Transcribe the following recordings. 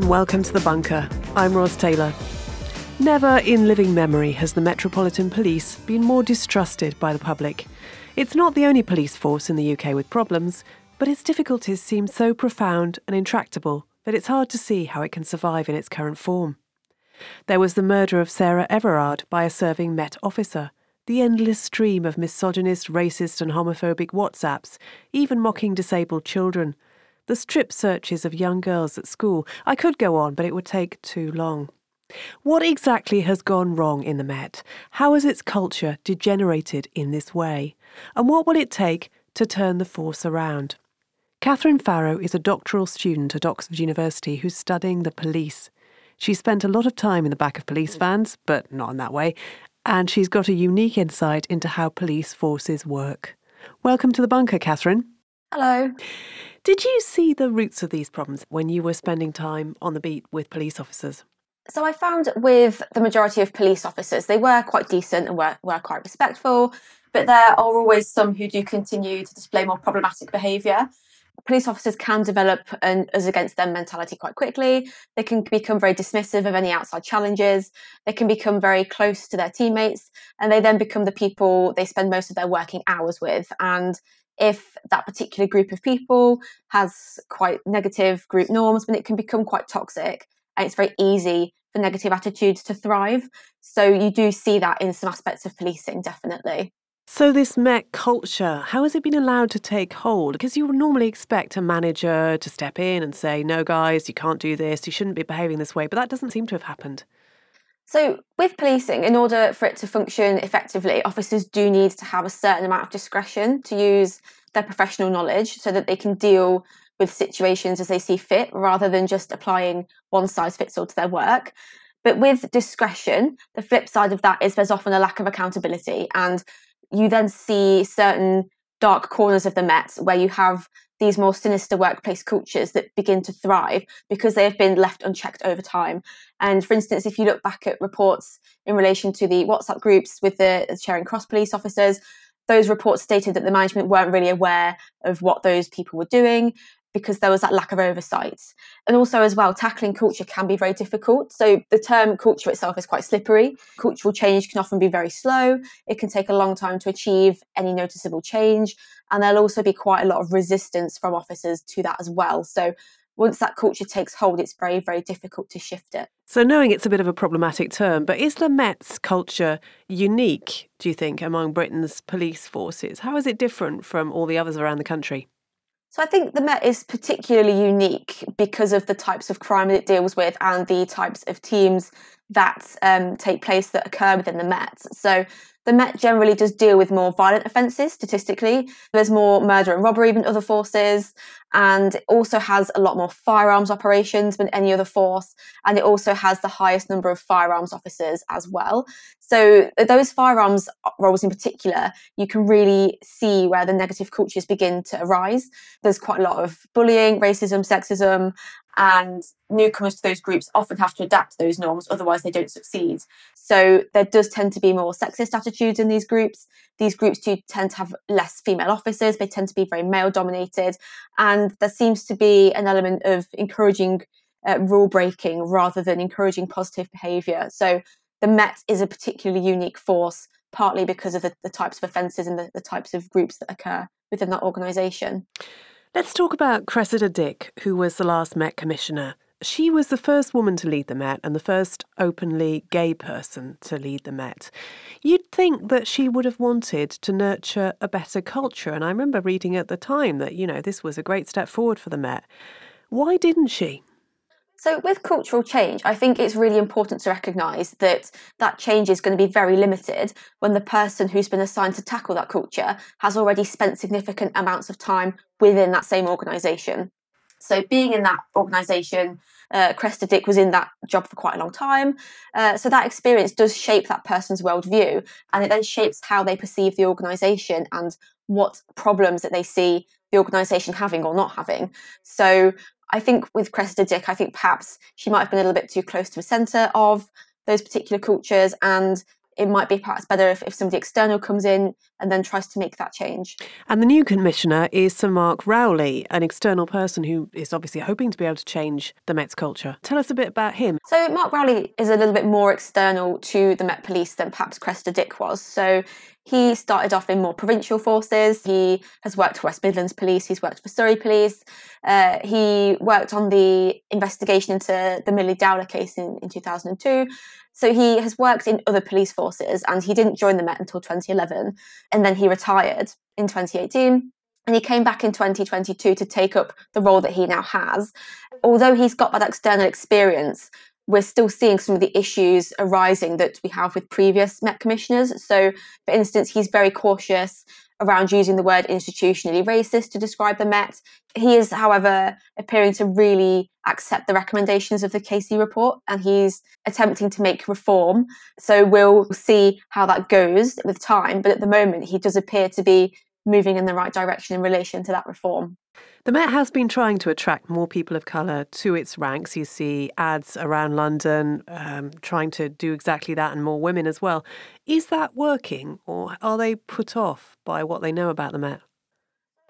and welcome to The Bunker. I'm Ros Taylor. Never in living memory has the Metropolitan Police been more distrusted by the public. It's not the only police force in the UK with problems, but its difficulties seem so profound and intractable that it's hard to see how it can survive in its current form. There was the murder of Sarah Everard by a serving Met officer, the endless stream of misogynist, racist and homophobic WhatsApps, even mocking disabled children, the strip searches of young girls at school. I could go on, but it would take too long. What exactly has gone wrong in the Met? How has its culture degenerated in this way? And what will it take to turn the force around? Kathryn Farrow is a doctoral student at Oxford University who's studying the police. She spent a lot of time in the back of police vans, but not in that way, and she's got a unique insight into how police forces work. Welcome to The Bunker, Kathryn. Hello. Did you see the roots of these problems when you were spending time on the beat with police officers? So I found with the majority of police officers, they were quite decent and were quite respectful, but there are always some who do continue to display more problematic behaviour. Police officers can develop an us against them mentality quite quickly. They can become very dismissive of any outside challenges. They can become very close to their teammates, and they then become the people they spend most of their working hours with. And if that particular group of people has quite negative group norms, then it can become quite toxic, and it's very easy for negative attitudes to thrive. So you do see that in some aspects of policing, definitely. So this Met culture, how has it been allowed to take hold? Because you would normally expect a manager to step in and say, no, guys, you can't do this, you shouldn't be behaving this way, but that doesn't seem to have happened. So with policing, in order for it to function effectively, officers do need to have a certain amount of discretion to use their professional knowledge so that they can deal with situations as they see fit rather than just applying one size fits all to their work. But with discretion, the flip side of that is there's often a lack of accountability, and you then see certain dark corners of the Met where you have these more sinister workplace cultures that begin to thrive because they have been left unchecked over time. And for instance, if you look back at reports in relation to the WhatsApp groups with the Charing Cross police officers, those reports stated that the management weren't really aware of what those people were doing because there was that lack of oversight. And also as well, tackling culture can be very difficult. So the term culture itself is quite slippery. Cultural change can often be very slow. It can take a long time to achieve any noticeable change. And there'll also be quite a lot of resistance from officers to that as well. So once that culture takes hold, it's very, very difficult to shift it. So knowing it's a bit of a problematic term, but is the Met's culture unique, do you think, among Britain's police forces? How is it different from all the others around the country? So I think the Met is particularly unique because of the types of crime that it deals with and the types of teams that take place that occur within the Met. So the Met generally does deal with more violent offences statistically. There's more murder and robbery than other forces, and it also has a lot more firearms operations than any other force, and it also has the highest number of firearms officers as well. So those firearms roles in particular, you can really see where the negative cultures begin to arise. There's quite a lot of bullying, racism, sexism, and newcomers to those groups often have to adapt to those norms, otherwise they don't succeed. So there does tend to be more sexist attitudes in these groups. These groups do tend to have less female officers. They tend to be very male-dominated. And there seems to be an element of encouraging rule-breaking rather than encouraging positive behaviour. So the Met is a particularly unique force, partly because of the types of offences and the types of groups that occur within that organisation. Let's talk about Cressida Dick, who was the last Met Commissioner. She was the first woman to lead the Met and the first openly gay person to lead the Met. You'd think that she would have wanted to nurture a better culture. And I remember reading at the time that, you know, this was a great step forward for the Met. Why didn't she? So with cultural change, I think it's really important to recognise that that change is going to be very limited when the person who's been assigned to tackle that culture has already spent significant amounts of time within that same organisation. So being in that organisation, Cressida Dick was in that job for quite a long time. So that experience does shape that person's worldview, and it then shapes how they perceive the organisation and what problems that they see the organisation having or not having. So I think with Cressida Dick, I think perhaps she might have been a little bit too close to the centre of those particular cultures, and it might be perhaps better if somebody external comes in and then tries to make that change. And the new commissioner is Sir Mark Rowley, an external person who is obviously hoping to be able to change the Met's culture. Tell us a bit about him. So Mark Rowley is a little bit more external to the Met Police than perhaps Cressida Dick was. So he started off in more provincial forces. He has worked for West Midlands Police. He's worked for Surrey Police. He worked on the investigation into the Milly Dowler case in 2002. So he has worked in other police forces, and he didn't join the Met until 2011. And then he retired in 2018. And he came back in 2022 to take up the role that he now has. Although he's got that external experience, we're still seeing some of the issues arising that we have with previous Met commissioners. So, for instance, he's very cautious around using the word institutionally racist to describe the Met. He is, however, appearing to really accept the recommendations of the Casey report, and he's attempting to make reform. So we'll see how that goes with time. But at the moment, he does appear to be moving in the right direction in relation to that reform. The Met has been trying to attract more people of colour to its ranks. You see ads around London trying to do exactly that, and more women as well. Is that working, or are they put off by what they know about the Met?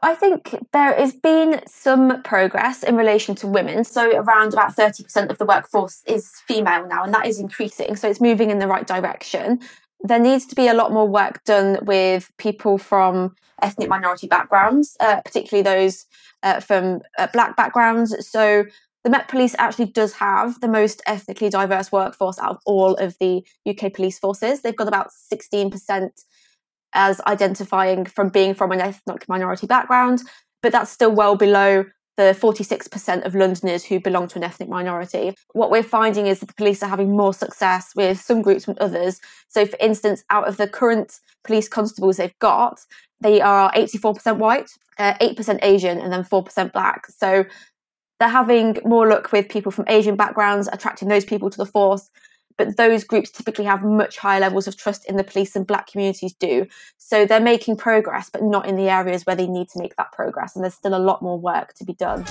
I think there has been some progress in relation to women. So around about 30% of the workforce is female now, and that is increasing. So it's moving in the right direction. There needs to be a lot more work done with people from ethnic minority backgrounds, particularly those from black backgrounds. So the Met Police actually does have the most ethnically diverse workforce out of all of the UK police forces. They've got about 16% as identifying from being from an ethnic minority background, but that's still well below the 46% of Londoners who belong to an ethnic minority. What we're finding is that the police are having more success with some groups than others. So, for instance, out of the current police constables they've got, they are 84% white, 8% Asian, and then 4% black. So they're having more luck with people from Asian backgrounds, attracting those people to the force. But those groups typically have much higher levels of trust in the police than black communities do. So they're making progress, but not in the areas where they need to make that progress. And there's still a lot more work to be done.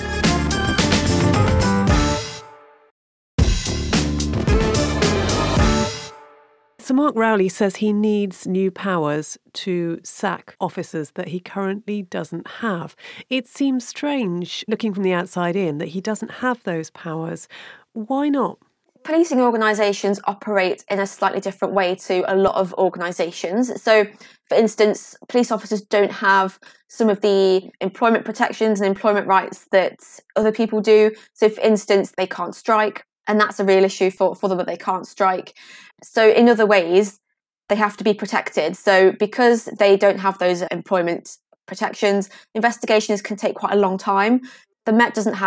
Sir Mark Rowley says he needs new powers to sack officers that he currently doesn't have. It seems strange, looking from the outside in, that he doesn't have those powers. Why not? Policing organisations operate in a slightly different way to a lot of organisations. So, for instance, police officers don't have some of the employment protections and employment rights that other people do. So, for instance, they can't strike, and that's a real issue for them, but they can't strike. So, in other ways, they have to be protected. So, because they don't have those employment protections, investigations can take quite a long time. The Met doesn't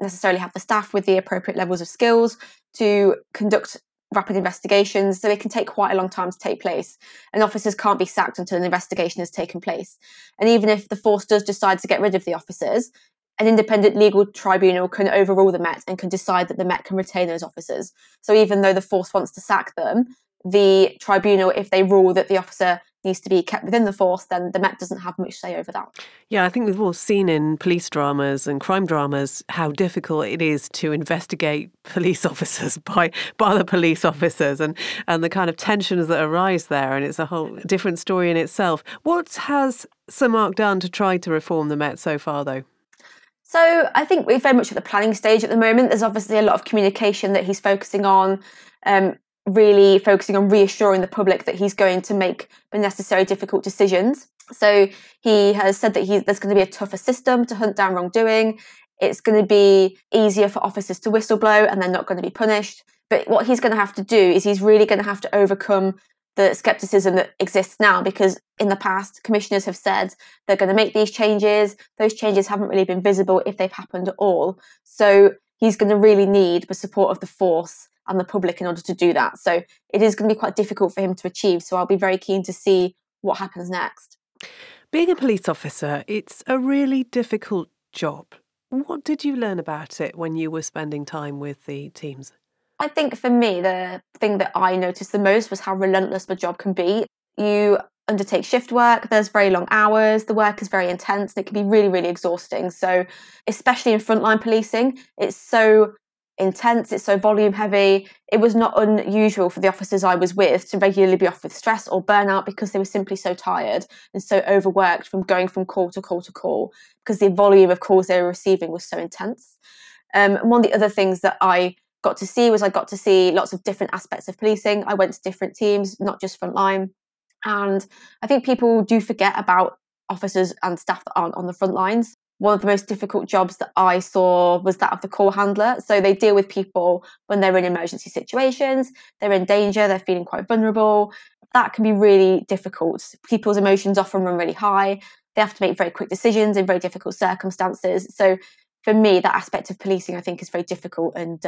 necessarily have the staff with the appropriate levels of skills to conduct rapid investigations, so it can take quite a long time to take place. And officers can't be sacked until an investigation has taken place. And even if the force does decide to get rid of the officers, an independent legal tribunal can overrule the Met and can decide that the Met can retain those officers. So even though the force wants to sack them, the tribunal, if they rule that the officer needs to be kept within the force, then the Met doesn't have much say over that. Yeah, I think we've all seen in police dramas and crime dramas how difficult it is to investigate police officers by the police officers and the kind of tensions that arise there, and it's a whole different story in itself. What has Sir Mark done to try to reform the Met so far, though? So I think we're very much at the planning stage at the moment. There's obviously a lot of communication that he's focusing on, really focusing on reassuring the public that he's going to make the necessary difficult decisions. So he has said that there's going to be a tougher system to hunt down wrongdoing. It's going to be easier for officers to whistleblow, and they're not going to be punished. But what he's going to have to do is he's really going to have to overcome the scepticism that exists now, because in the past, commissioners have said they're going to make these changes. Those changes haven't really been visible, if they've happened at all. So he's going to really need the support of the force and the public in order to do that. So it is going to be quite difficult for him to achieve. So I'll be very keen to see what happens next. Being a police officer, it's a really difficult job. What did you learn about it when you were spending time with the teams? I think for me, the thing that I noticed the most was how relentless the job can be. You undertake shift work, there's very long hours, the work is very intense, and it can be really, really exhausting. So especially in frontline policing, it's so intense, it's so volume heavy. It was not unusual for the officers I was with to regularly be off with stress or burnout because they were simply so tired and so overworked from going from call to call to call because the volume of calls they were receiving was so intense. And one of the other things that I got to see was I got to see lots of different aspects of policing. I went to different teams, not just frontline. And I think people do forget about officers and staff that aren't on the front lines. One of the most difficult jobs that I saw was that of the call handler. So they deal with people when they're in emergency situations, they're in danger, they're feeling quite vulnerable. That can be really difficult. People's emotions often run really high. They have to make very quick decisions in very difficult circumstances. So for me, that aspect of policing, I think, is very difficult. And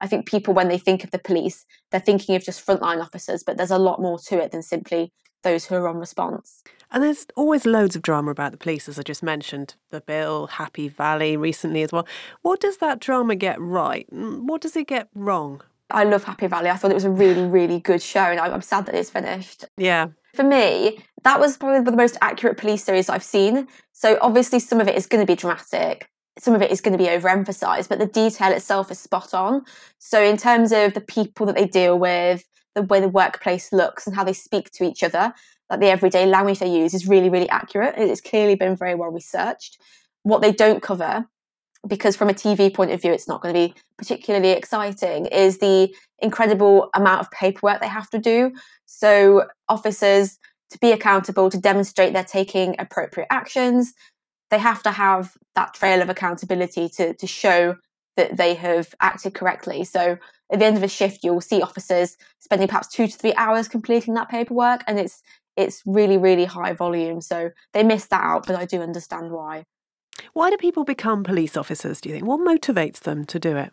I think people, when they think of the police, they're thinking of just frontline officers, but there's a lot more to it than simply those who are on response. And there's always loads of drama about the police, as I just mentioned, The Bill, Happy Valley recently as well. What does that drama get right? What does it get wrong? I love Happy Valley. I thought it was a really, really good show and I'm sad that it's finished. Yeah. For me, that was probably the most accurate police series I've seen. So obviously some of it is going to be dramatic. Some of it is going to be overemphasised, but the detail itself is spot on. So in terms of the people that they deal with, the way the workplace looks and how they speak to each other, like the everyday language they use is really, really accurate. It's clearly been very well researched. What they don't cover, because from a TV point of view, it's not going to be particularly exciting, is the incredible amount of paperwork they have to do. So officers, to be accountable, to demonstrate they're taking appropriate actions, they have to have that trail of accountability to show that they have acted correctly. So at the end of a shift, you'll see officers spending perhaps 2 to 3 hours completing that paperwork, and it's really, really high volume. So they miss that out, but I do understand why. Why do people become police officers, do you think? What motivates them to do it?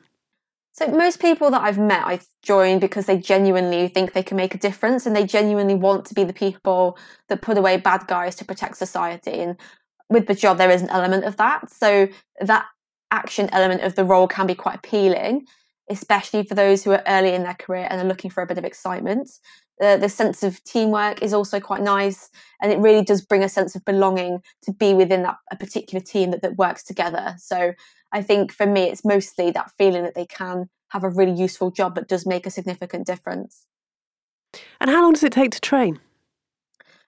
So most people that I've met, I joined because they genuinely think they can make a difference and they genuinely want to be the people that put away bad guys to protect society. And with the job, there is an element of that. So that action element of the role can be quite appealing, especially for those who are early in their career and are looking for a bit of excitement. The sense of teamwork is also quite nice, and it really does bring a sense of belonging to be within that a particular team that works together. So I think for me, it's mostly that feeling that they can have a really useful job that does make a significant difference. And how long does it take to train?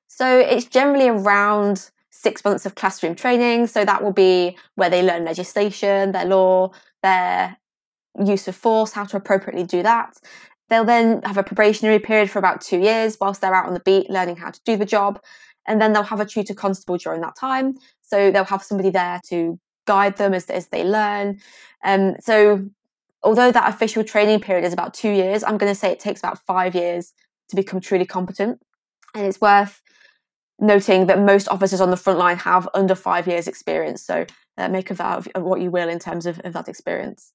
So it's generally around 6 months of classroom training. So that will be where they learn legislation, their law, their use of force, how to appropriately do that. They'll then have a probationary period for about 2 years whilst they're out on the beat learning how to do the job. And then they'll have a tutor constable during that time. So they'll have somebody there to guide them as they learn. So although that official training period is about 2 years, I'm going to say it takes about 5 years to become truly competent. And it's worth noting that most officers on the front line have under 5 years experience. So make of that what you will in terms of that experience.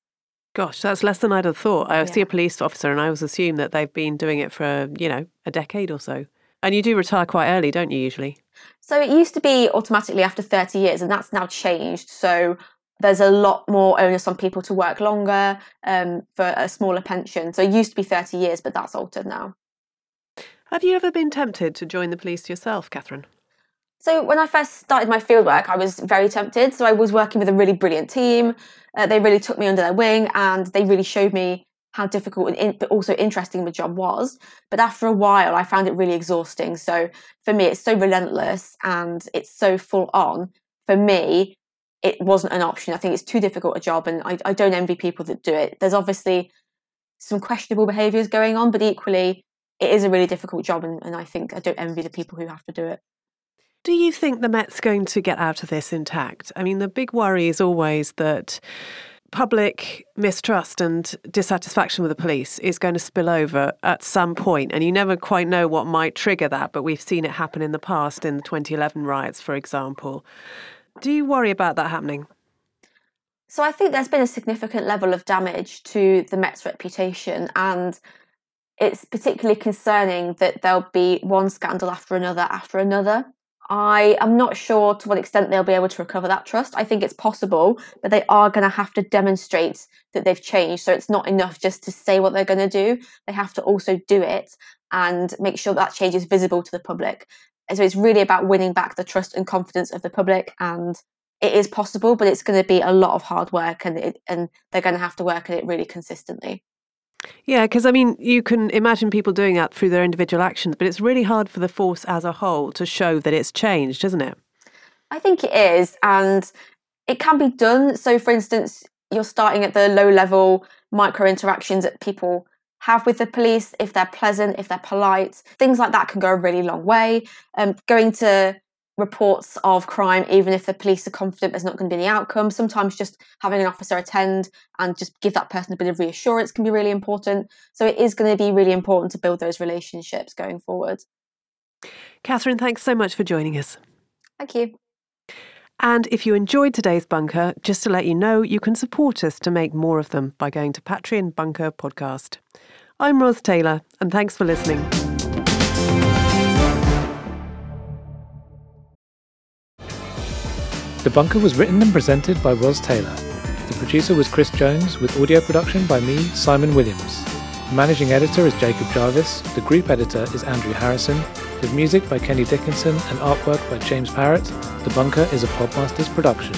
Gosh, that's less than I'd have thought. I see a police officer and I always assume that they've been doing it for, a decade or so. And you do retire quite early, don't you, usually? So it used to be automatically after 30 years and that's now changed. So there's a lot more onus on people to work longer for a smaller pension. So it used to be 30 years, but that's altered now. Have you ever been tempted to join the police yourself, Kathryn? So when I first started my fieldwork, I was very tempted. So I was working with a really brilliant team. They really took me under their wing and they really showed me how difficult but also interesting the job was. But after a while, I found it really exhausting. So for me, it's so relentless and it's so full on. For me, it wasn't an option. I think it's too difficult a job and I don't envy people that do it. There's obviously some questionable behaviours going on, but equally, it is a really difficult job and I think I don't envy the people who have to do it. Do you think the Met's going to get out of this intact? I mean, the big worry is always that public mistrust and dissatisfaction with the police is going to spill over at some point, and you never quite know what might trigger that, but we've seen it happen in the past in the 2011 riots, for example. Do you worry about that happening? So I think there's been a significant level of damage to the Met's reputation, and it's particularly concerning that there'll be one scandal after another. I am not sure to what extent they'll be able to recover that trust. I think it's possible, but they are going to have to demonstrate that they've changed. So it's not enough just to say what they're going to do. They have to also do it and make sure that change is visible to the public. And so it's really about winning back the trust and confidence of the public and it is possible, but it's going to be a lot of hard work, and they're going to have to work at it really consistently. Yeah, because, I mean, you can imagine people doing that through their individual actions, but it's really hard for the force as a whole to show that it's changed, isn't it? I think it is, and it can be done. So, for instance, you're starting at the low-level micro-interactions that people have with the police, if they're pleasant, if they're polite. Things like that can go a really long way. Going to reports of crime, even if the police are confident there's not going to be any outcome. Sometimes just having an officer attend and just give that person a bit of reassurance can be really important. So it is going to be really important to build those relationships going forward. Kathryn, thanks so much for joining us. Thank you. And if you enjoyed today's Bunker, just to let you know, you can support us to make more of them by going to Patreon Bunker Podcast. I'm Ros Taylor, and thanks for listening. The Bunker was written and presented by Ros Taylor. The producer was Chris Jones, with audio production by me, Simon Williams. The managing editor is Jacob Jarvis. The group editor is Andrew Harrison, with music by Kenny Dickinson and artwork by James Parrott. The Bunker is a Podmasters production.